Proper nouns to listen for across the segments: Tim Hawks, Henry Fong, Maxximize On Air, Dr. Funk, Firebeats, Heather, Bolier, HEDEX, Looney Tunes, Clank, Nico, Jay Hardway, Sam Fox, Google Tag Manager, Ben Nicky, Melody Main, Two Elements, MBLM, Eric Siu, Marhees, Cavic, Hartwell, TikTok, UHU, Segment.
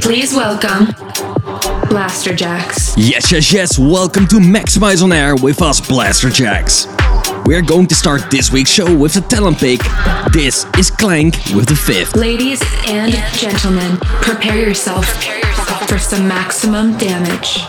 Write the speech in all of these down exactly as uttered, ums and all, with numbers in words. Please welcome Blasterjaxx. Yes, yes, yes. Welcome to Maxximize On Air with us, Blasterjaxx. We're going to start this week's show with a talent pick. This is Clank with the fifth. Ladies and gentlemen, prepare yourself, prepare yourself for some maximum damage.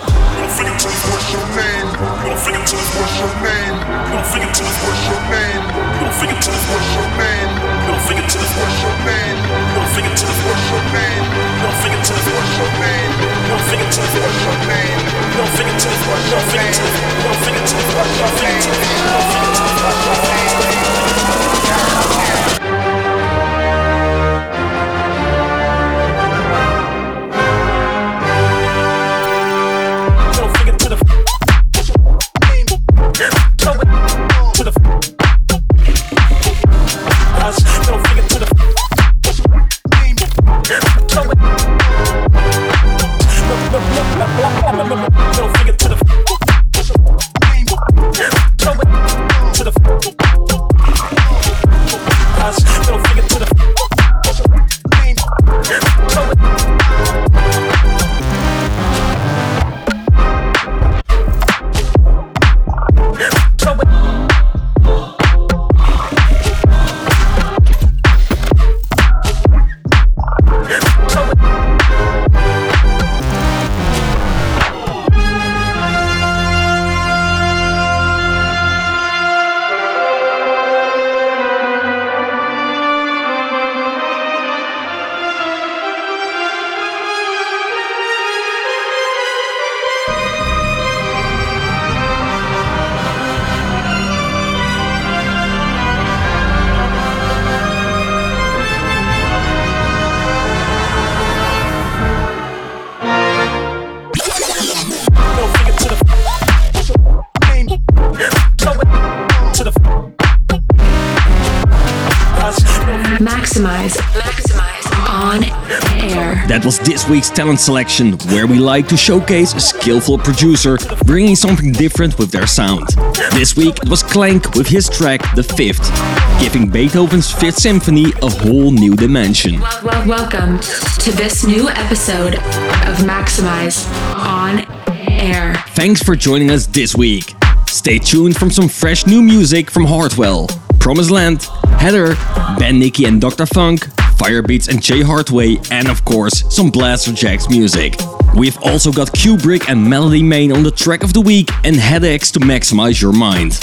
That was this week's talent selection, where we like to showcase a skillful producer bringing something different with their sound. This week it was Clank with his track The Fifth, giving Beethoven's Fifth Symphony a whole new dimension. Well, well, welcome to this new episode of Maxximize On Air. Thanks for joining us this week. Stay tuned for some fresh new music from Hartwell, Promised Land, Heather, Ben Nicky and Doctor Funk, Firebeats and Jay Hardway, and of course, some Blasterjaxx music. We've also got Qubrix and Melody Main on the track of the week and HEDEX to maximize your mind.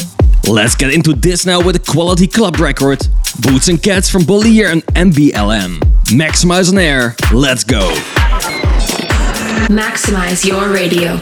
Let's get into this now with a quality club record. Boots and Cats from Bolier and M B L M. Maxximize On Air, let's go. Maxximize your radio.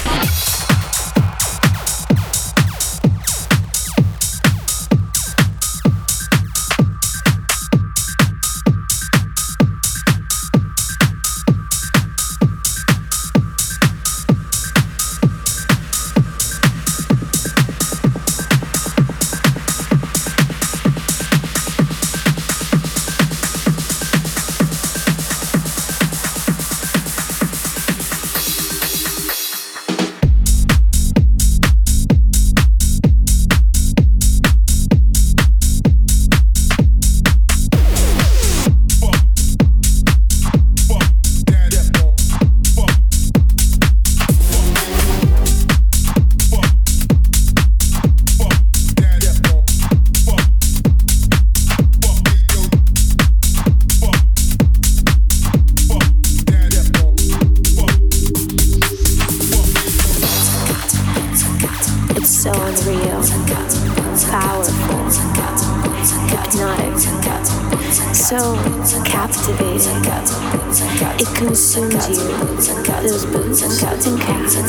so captivating, it consumes you. There's boots and cats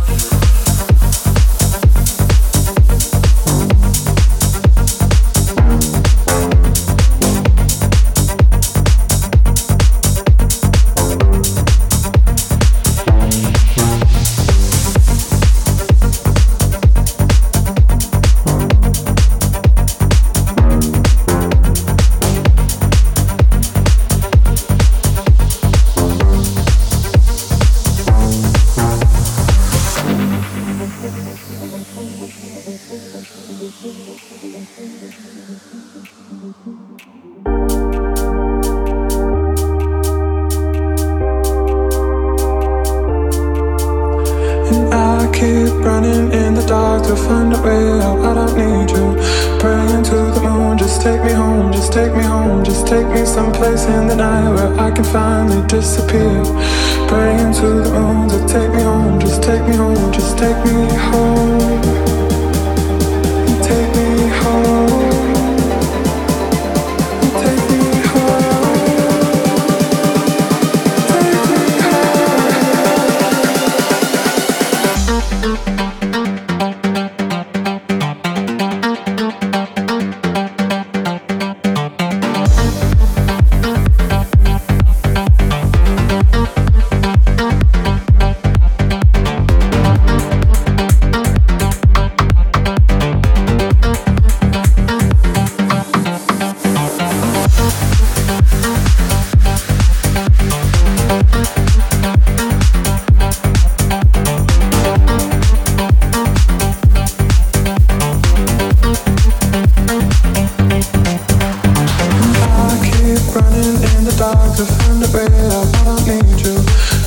Running in the dark to find a way out, I don't need you.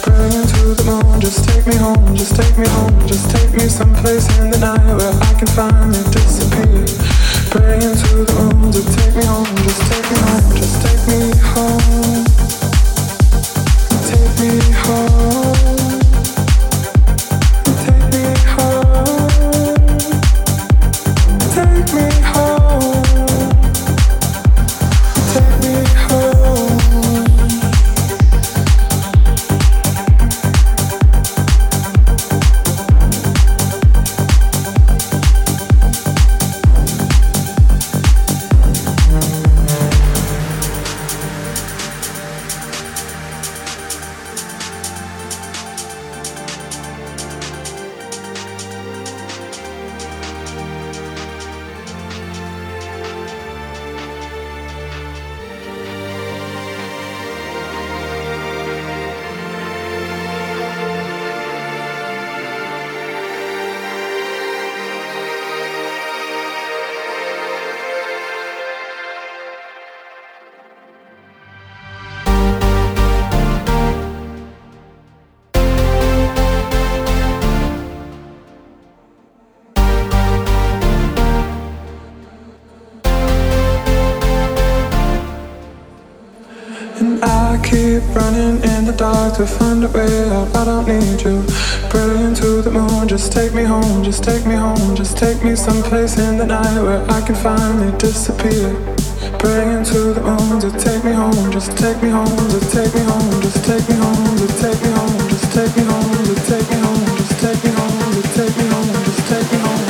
Praying to the moon, just take me home, just take me home. Just take me someplace in the night where I can finally disappear. Praying to the moon, just take me home, just take me home. Just take me home, take me home. Running in the dark to find a way out, I don't need you. Praying to the moon, just take me home, just take me home. Just take me someplace in the night where I can finally disappear. Praying to the moon, just take me home, just take me home. Just take me home, just take me home, just take me home. Just take me home, just take me home. Just take me home, just take me home. Just take me home, just take me home.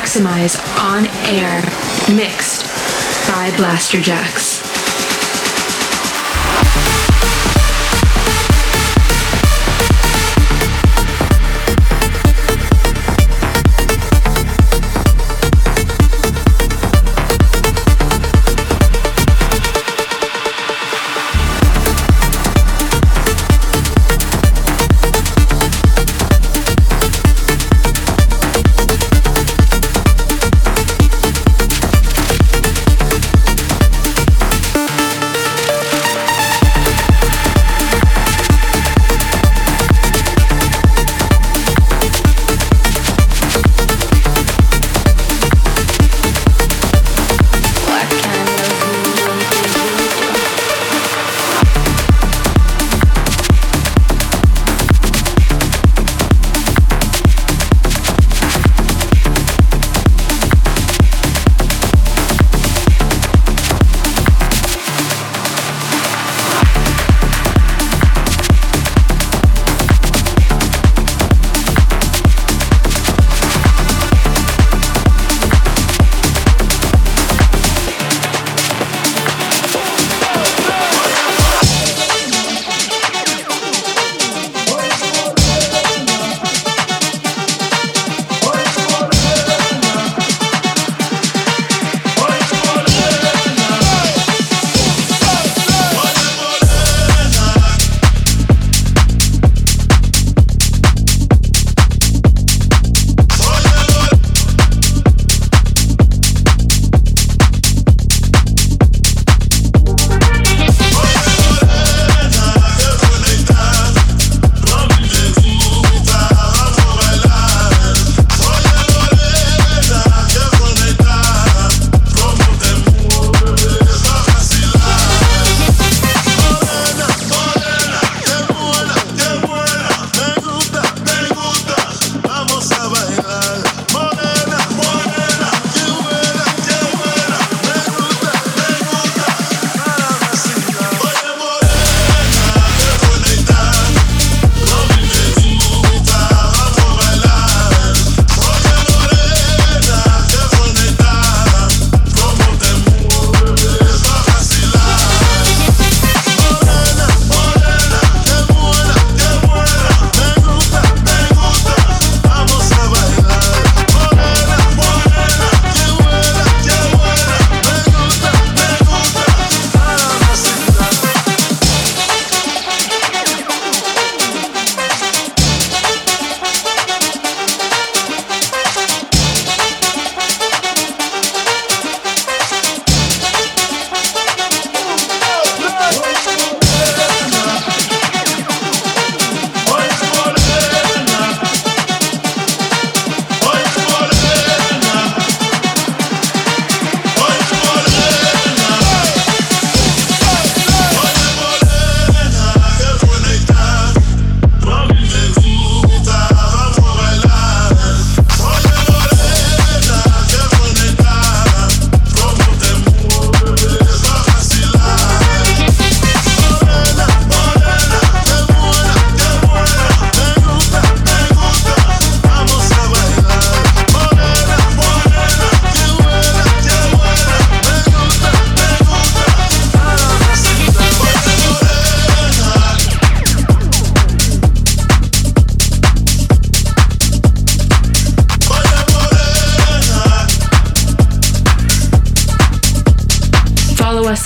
Maxximize On Air, mixed by Blasterjaxx.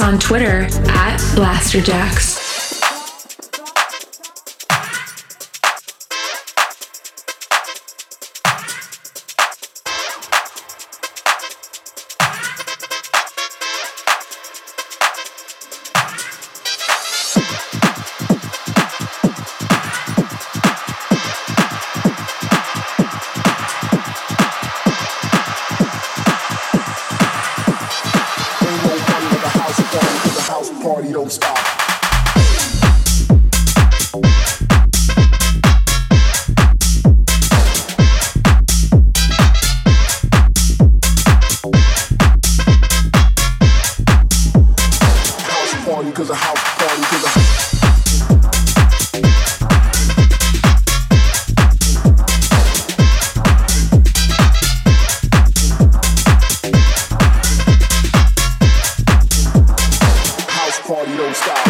On Twitter at Blasterjaxx. party don't stop.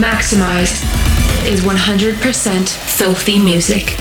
Maxximized is one hundred percent filthy music.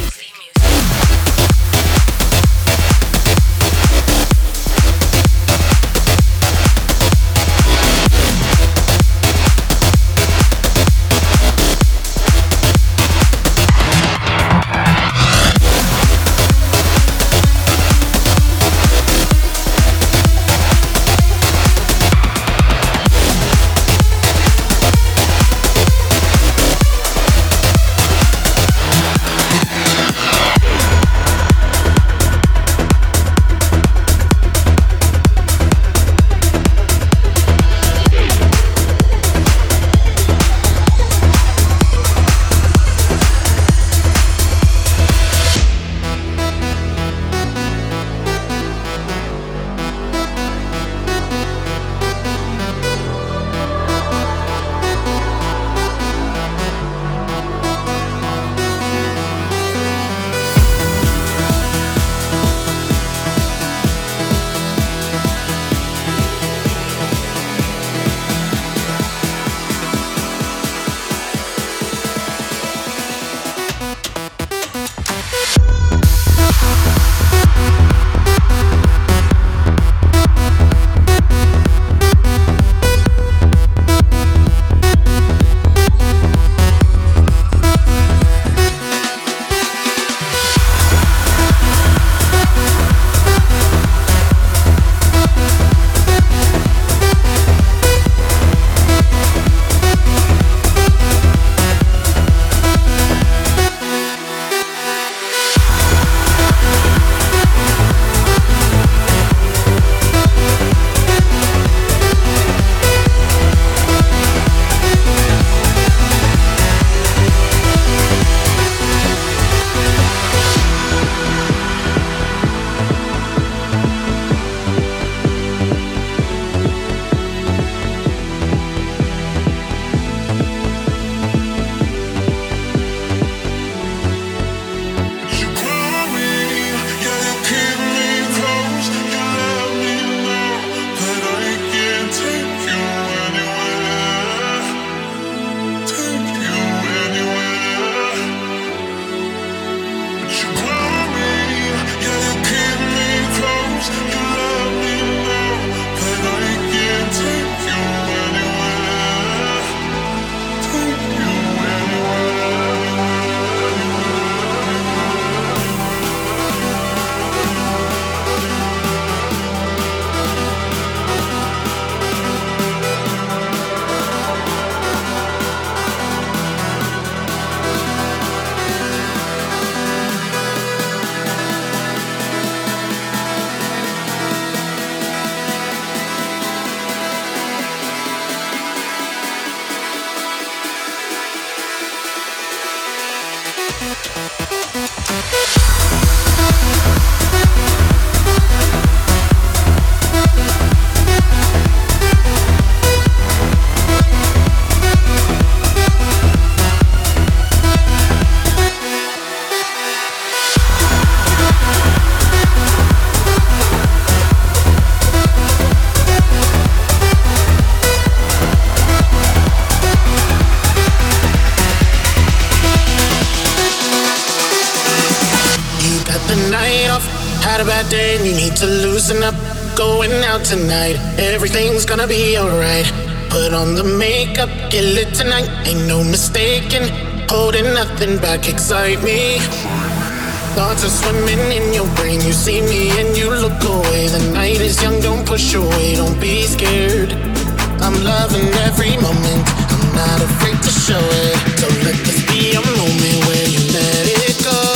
Had a bad day and you need to loosen up. Going out tonight, everything's gonna be alright. Put on the makeup, get lit tonight. Ain't no mistaking, holding nothing back, excite me. Thoughts are swimming in your brain. You see me and you look away. The night is young, don't push away, don't be scared. I'm loving every moment, I'm not afraid to show it. So let this be a moment where you let it go.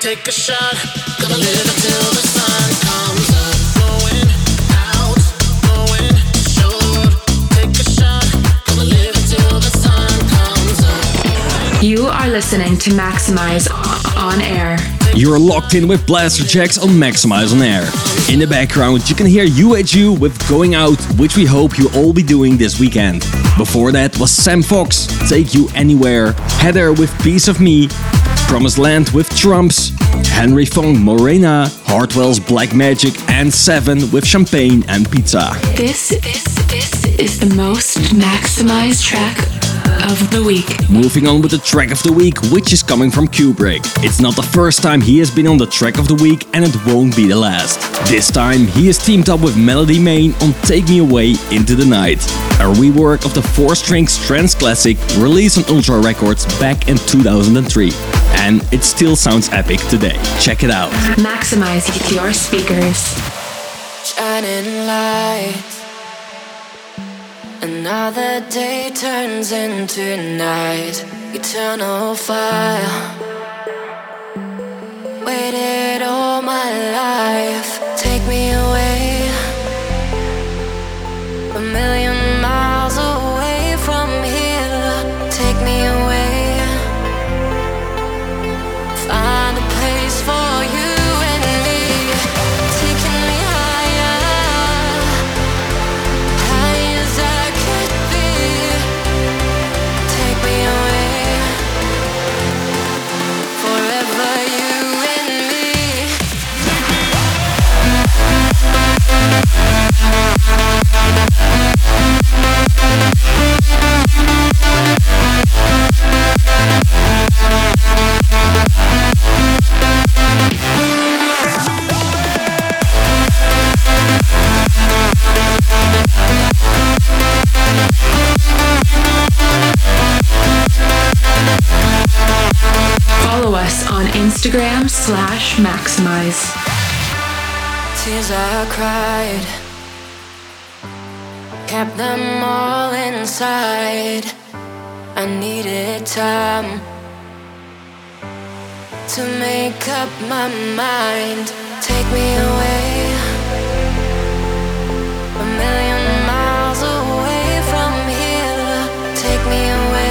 Take a shot, gonna live until the sun comes up. Going out, going short. Take a shot, gonna live until the sun comes up. You are listening to Maxximize On Air. You're locked in with Blasterjaxx on Maxximize On Air. In the background, you can hear U H U with Going Out, which we hope you'll all be doing this weekend. Before that was Sam Fox, Take You Anywhere, Heather with Piece of Me, Promised Land with Trumps, Henry Fong Morena, Hartwell's Black Magic, and Seven with Champagne and Pizza. This, this, this is the most maximized track of the week. Moving on with the track of the week, which is coming from Qubrix. It's not the first time he has been on the track of the week, and it won't be the last. This time he is teamed up with Melody Main on Take Me Away Into the Night, a rework of the four-strings trance classic released on Ultra Records back in two thousand three. And it still sounds epic today. Check it out. Maxximize your speakers. Shining lights. Another day turns into night. Eternal fire. Waited all my life. Take me away. A million miles away from here. Take me away. Find a place for you and me. Taking me higher, high as I could be. Take me away. Forever you and me. Take me away. Follow us on Instagram slash Maxximize. Tears I cried, kept them all inside. I needed time to make up my mind. Take me away, a million miles away from here. Take me away,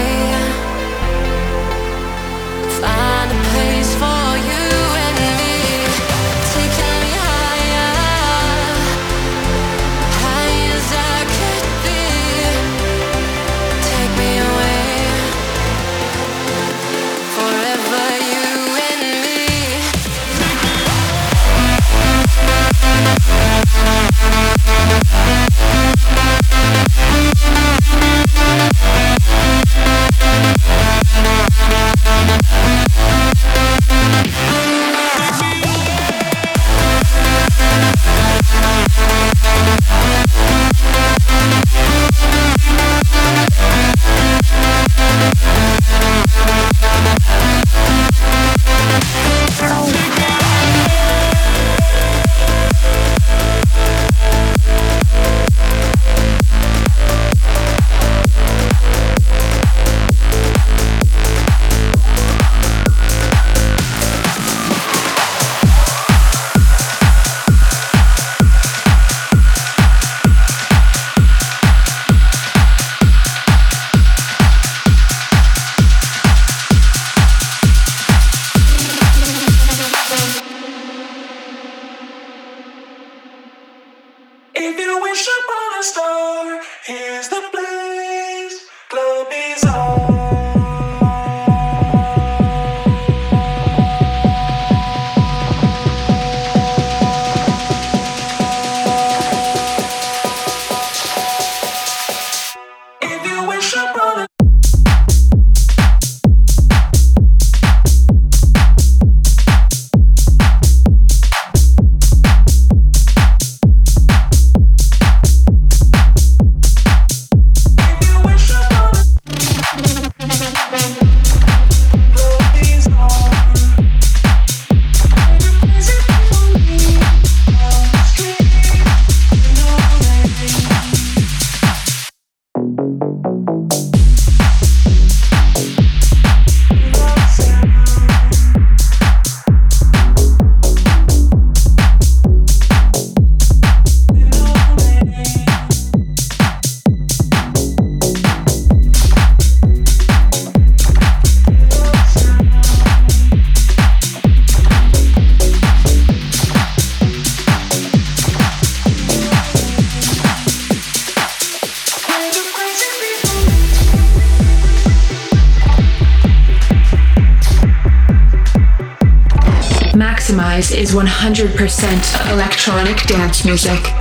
Maxximize is one hundred percent electronic dance music.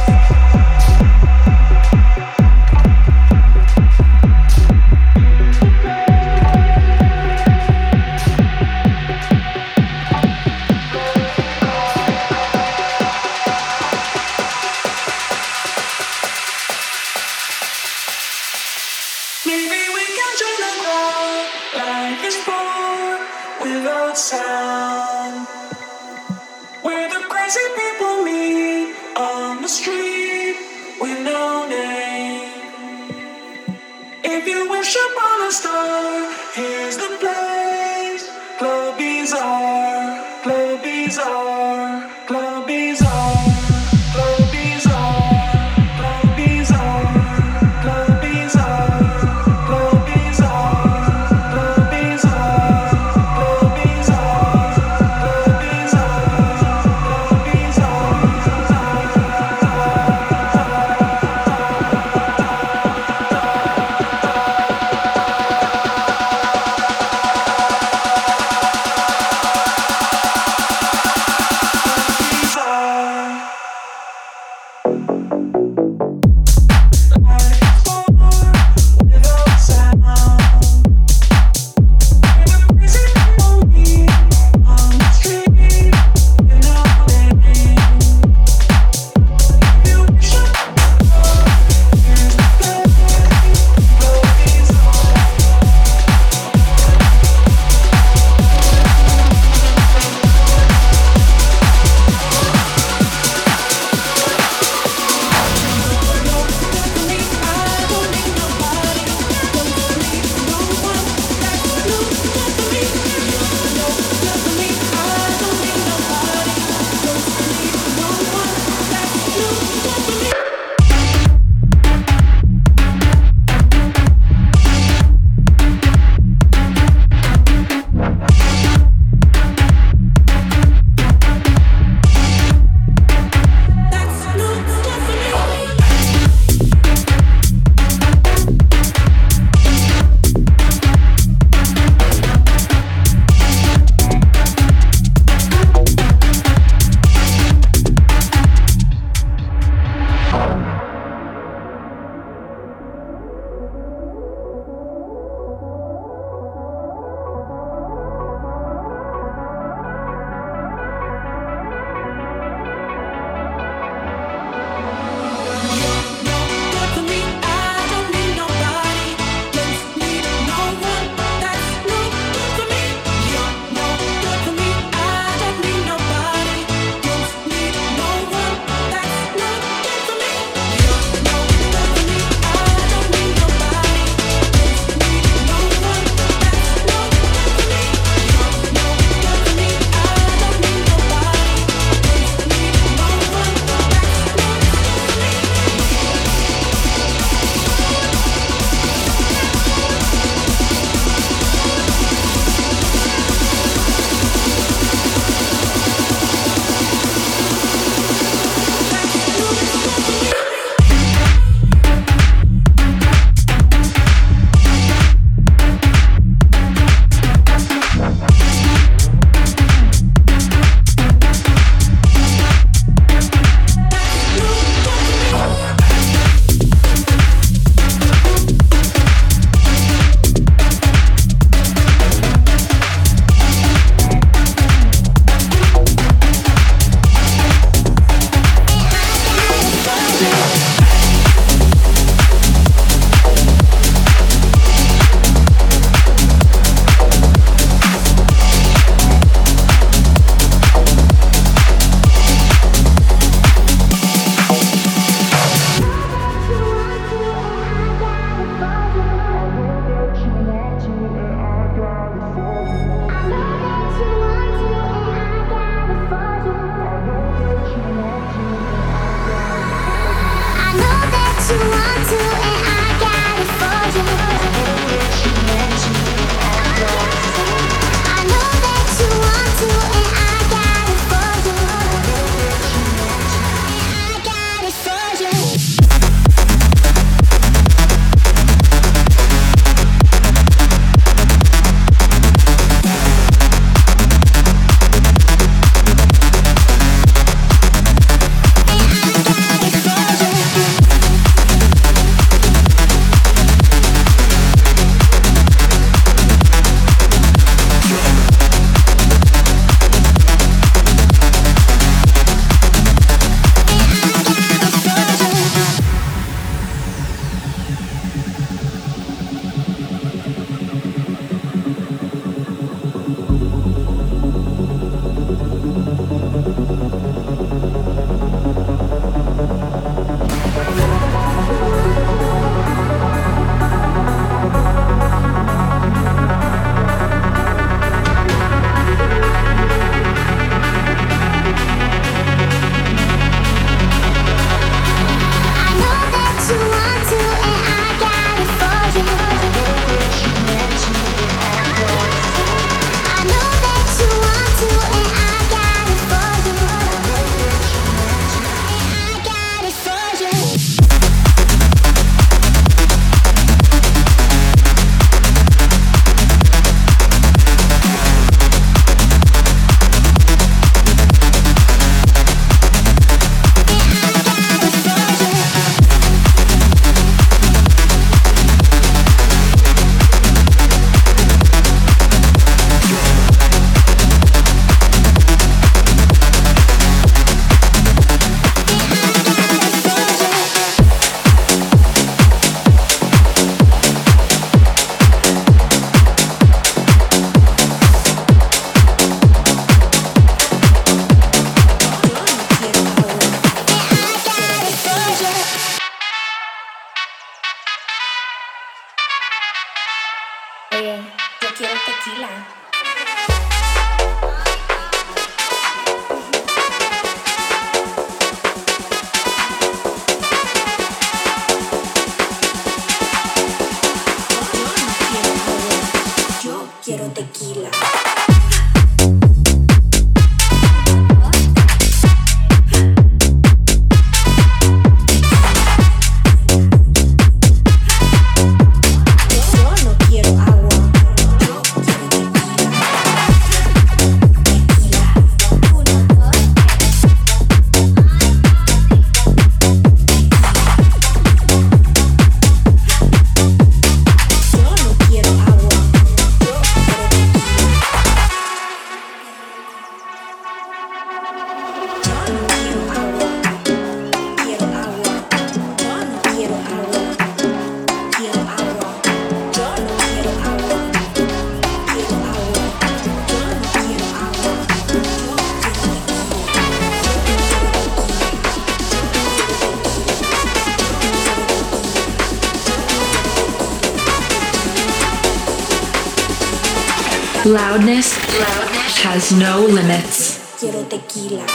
Loudness, loudness has no limits. Quiero tequila.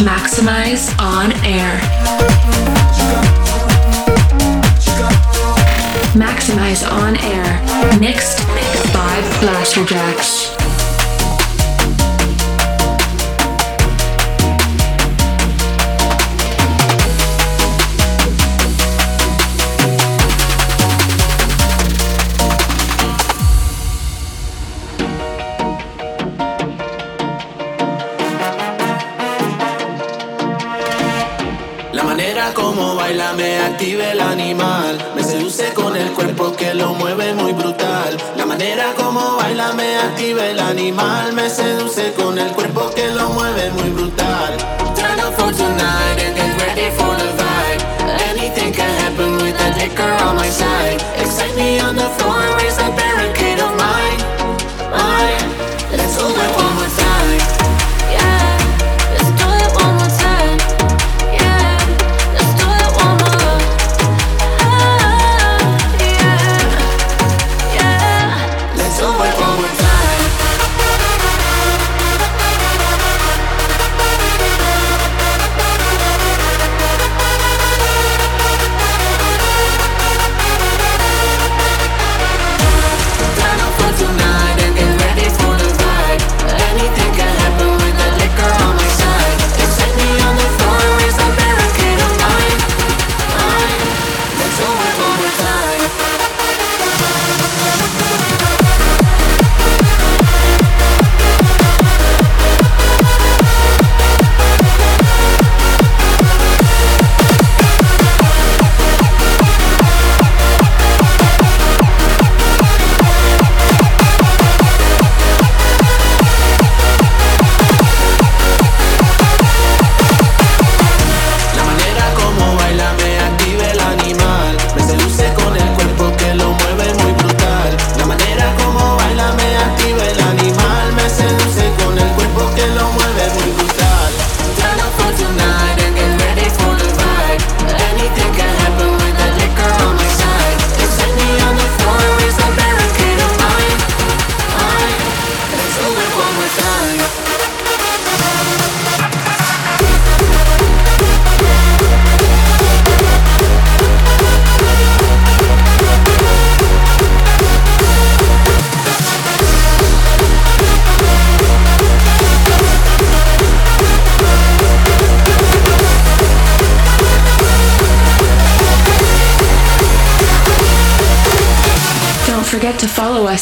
Maxximize On Air. Maxximize On Air. Mixed by Blasterjaxx. Me activa el animal, me seduce con el cuerpo que lo mueve muy brutal. La manera como baila me activa el animal, me seduce con el cuerpo que lo mueve muy brutal. Turn up for tonight and get ready for the vibe. Anything can happen with that liquor on my side. Excite me on the floor, raise that barricade of mine. I, let's hold up one more time.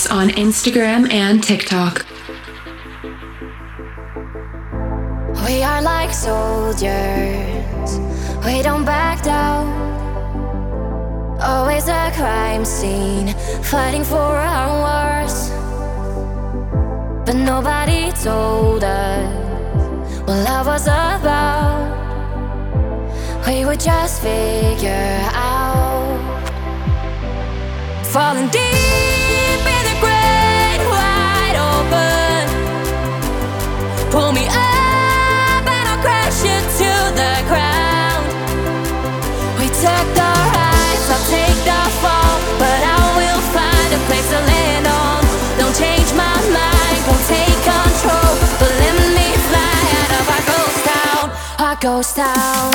us on Instagram and TikTok. We are like soldiers, we don't back down. Always a crime scene, fighting for our wars. But nobody told us what love was about. We would just figure out. Falling deep in the great wide open. Pull me up and I'll crash you to the ground. We took the rise, I'll take the fall, but I will find a place to land on. Don't change my mind, won't take control, but let me fly out of our ghost town, our ghost town.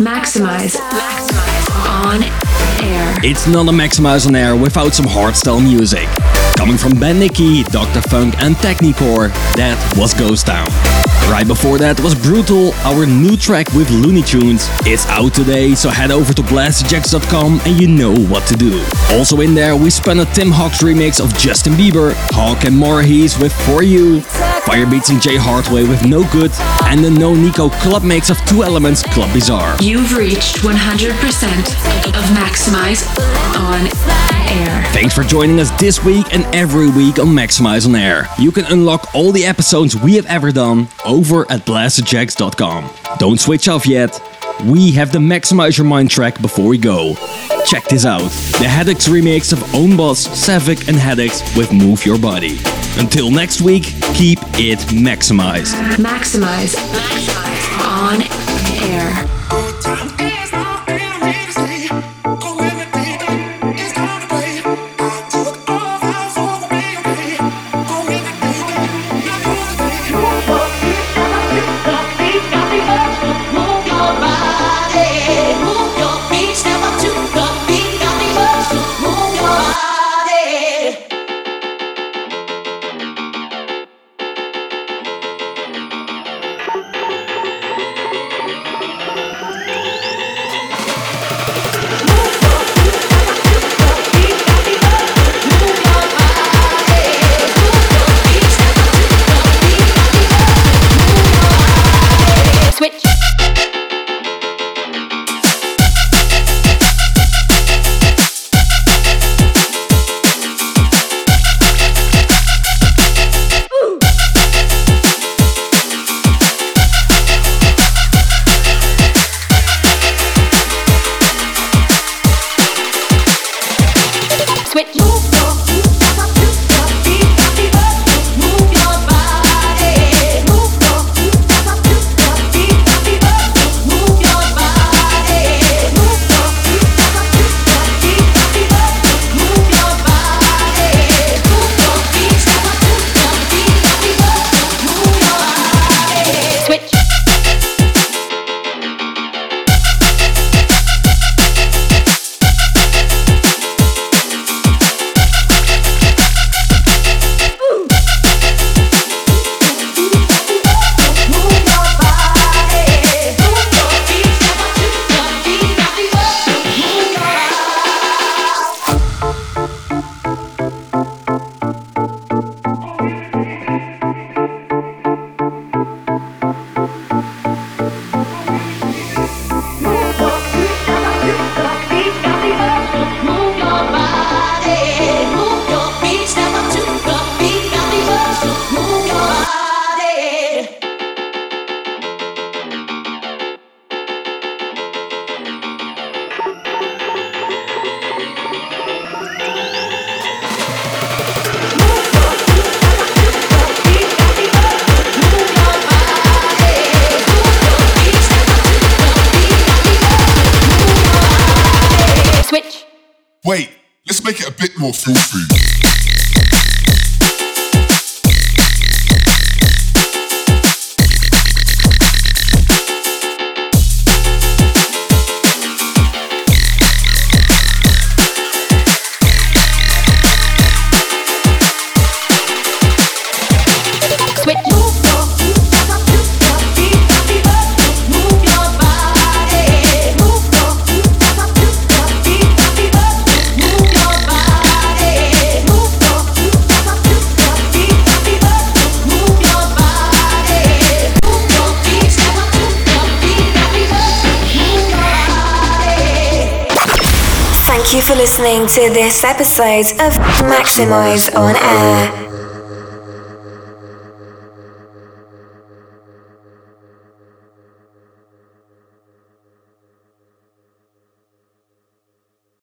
Maxximize On Air. It's not a Maxximize On Air without some hardstyle music. Coming from Ben Nicky, Doctor Funk and Technicore, that was Ghost Town. Right before that was Brutal, our new track with Looney Tunes. It's out today, so head over to blasterjaxx dot com and you know what to do. Also in there we spun a Tim Hawks remix of Justin Bieber, Hawk and Marhees with For You, Firebeats and Jay Hardway with No Good, and the No Nico club mix of Two Elements, Club Bizarre. You've reached one hundred percent of Maxximize On Air. Thanks for joining us this week and every week on Maxximize On Air. You can unlock all the episodes we have ever done over at blasterjaxx dot com. Don't switch off yet. We have the Maxximize Your Mind track before we go. Check this out. The HEDEX remix of Own Boss, Cavic and HEDEX with Move Your Body. Until next week, keep it maximized. Maxximize On Air. Switch. Wait, let's make it a bit more foolproof. Thank you for listening to this episode of Maxximize On Air.